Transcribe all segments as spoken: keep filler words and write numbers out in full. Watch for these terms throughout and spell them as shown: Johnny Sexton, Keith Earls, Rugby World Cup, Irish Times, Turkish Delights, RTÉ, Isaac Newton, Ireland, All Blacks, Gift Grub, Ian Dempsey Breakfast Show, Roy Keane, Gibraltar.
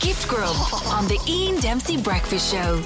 Gift Grub on the Ian Dempsey Breakfast Show.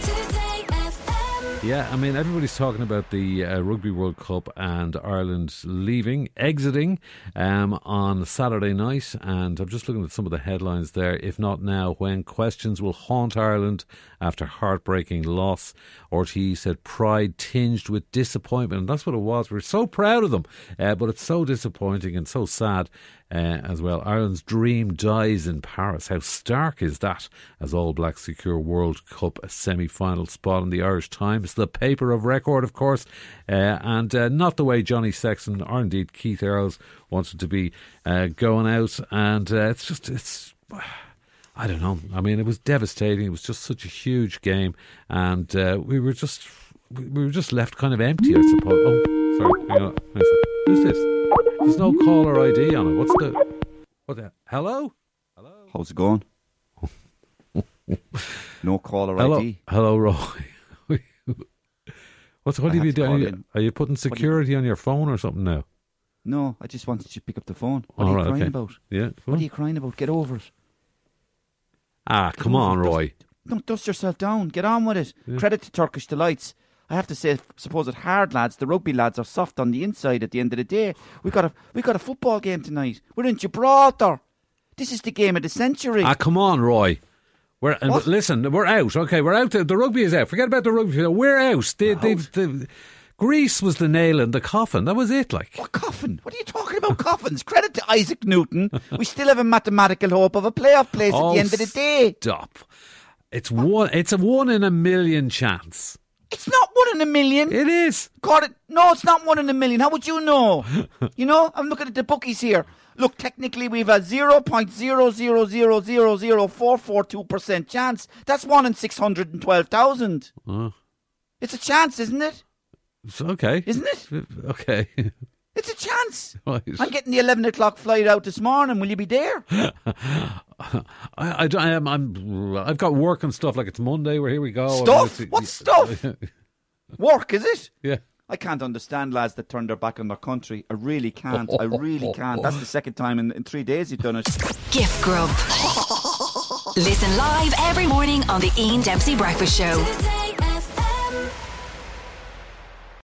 Yeah, I mean, everybody's talking about the uh, Rugby World Cup and Ireland leaving, exiting um, on Saturday night. And I'm just looking at some of the headlines there. If not now, when? Questions will haunt Ireland after heartbreaking loss. R T É said pride tinged with disappointment. And that's what it was. We're so proud of them. Uh, but it's so disappointing and so sad. Uh, as well, Ireland's dream dies in Paris. How stark is that? As All Blacks secure World Cup semi-final spot in the Irish Times, the paper of record, of course, uh, and uh, not the way Johnny Sexton or indeed Keith Earls wanted to be uh, going out. And uh, it's just, it's. I don't know. I mean, it was devastating. It was just such a huge game, and uh, we were just, we were just left kind of empty, I suppose. Oh, sorry. Hang on. Who's this? There's no caller I D on it. What's the... What the... Hello? Hello? How's it going? No caller hello, I D. Hello, Roy. What's, what I have you doing? Are you, are you putting security you, on your phone or something now? No, I just wanted you to pick up the phone. What All are you right, crying okay. about? Yeah. What on. are you crying about? Get over it. Ah, Get come on, it. Roy. Dust, don't dust yourself down. Get on with it. Yeah. Credit to Turkish Delights. I have to say, suppose it hard lads, the rugby lads are soft on the inside at the end of the day. We've got a, we got a football game tonight. We're in Gibraltar. This is the game of the century. Ah, come on, Roy. We're uh, Listen, we're out. Okay, we're out. The rugby is out. Forget about the rugby. We're out. They, we're they, out. They, they, Greece was the nail in the coffin. That was it, like. What coffin? What are you talking about, coffins? Credit to Isaac Newton. We still have a mathematical hope of a playoff place oh, at the end of the day. Stop. It's, one, it's a one in a million chance. It's not one in a million. It is. Got it. No, it's not one in a million. How would you know? You know, I'm looking at the bookies here. Look, technically we've a zero point zero zero zero zero four four two percent chance. That's one in six hundred twelve thousand. Uh, it's a chance, isn't it? It's okay. Isn't it? Okay. It's a chance. Right. I'm getting the eleven o'clock flight out this morning. Will you be there? I, I, I'm, I'm, I've got work and stuff. Like, it's Monday. Where here we go. Stuff? What stuff? Work, is it? Yeah. I can't understand lads that turn their back on their country. I really can't. I really can't. That's the second time in, in three days you've done it. Gift Grub. Listen live every morning on the Ian Dempsey Breakfast Show.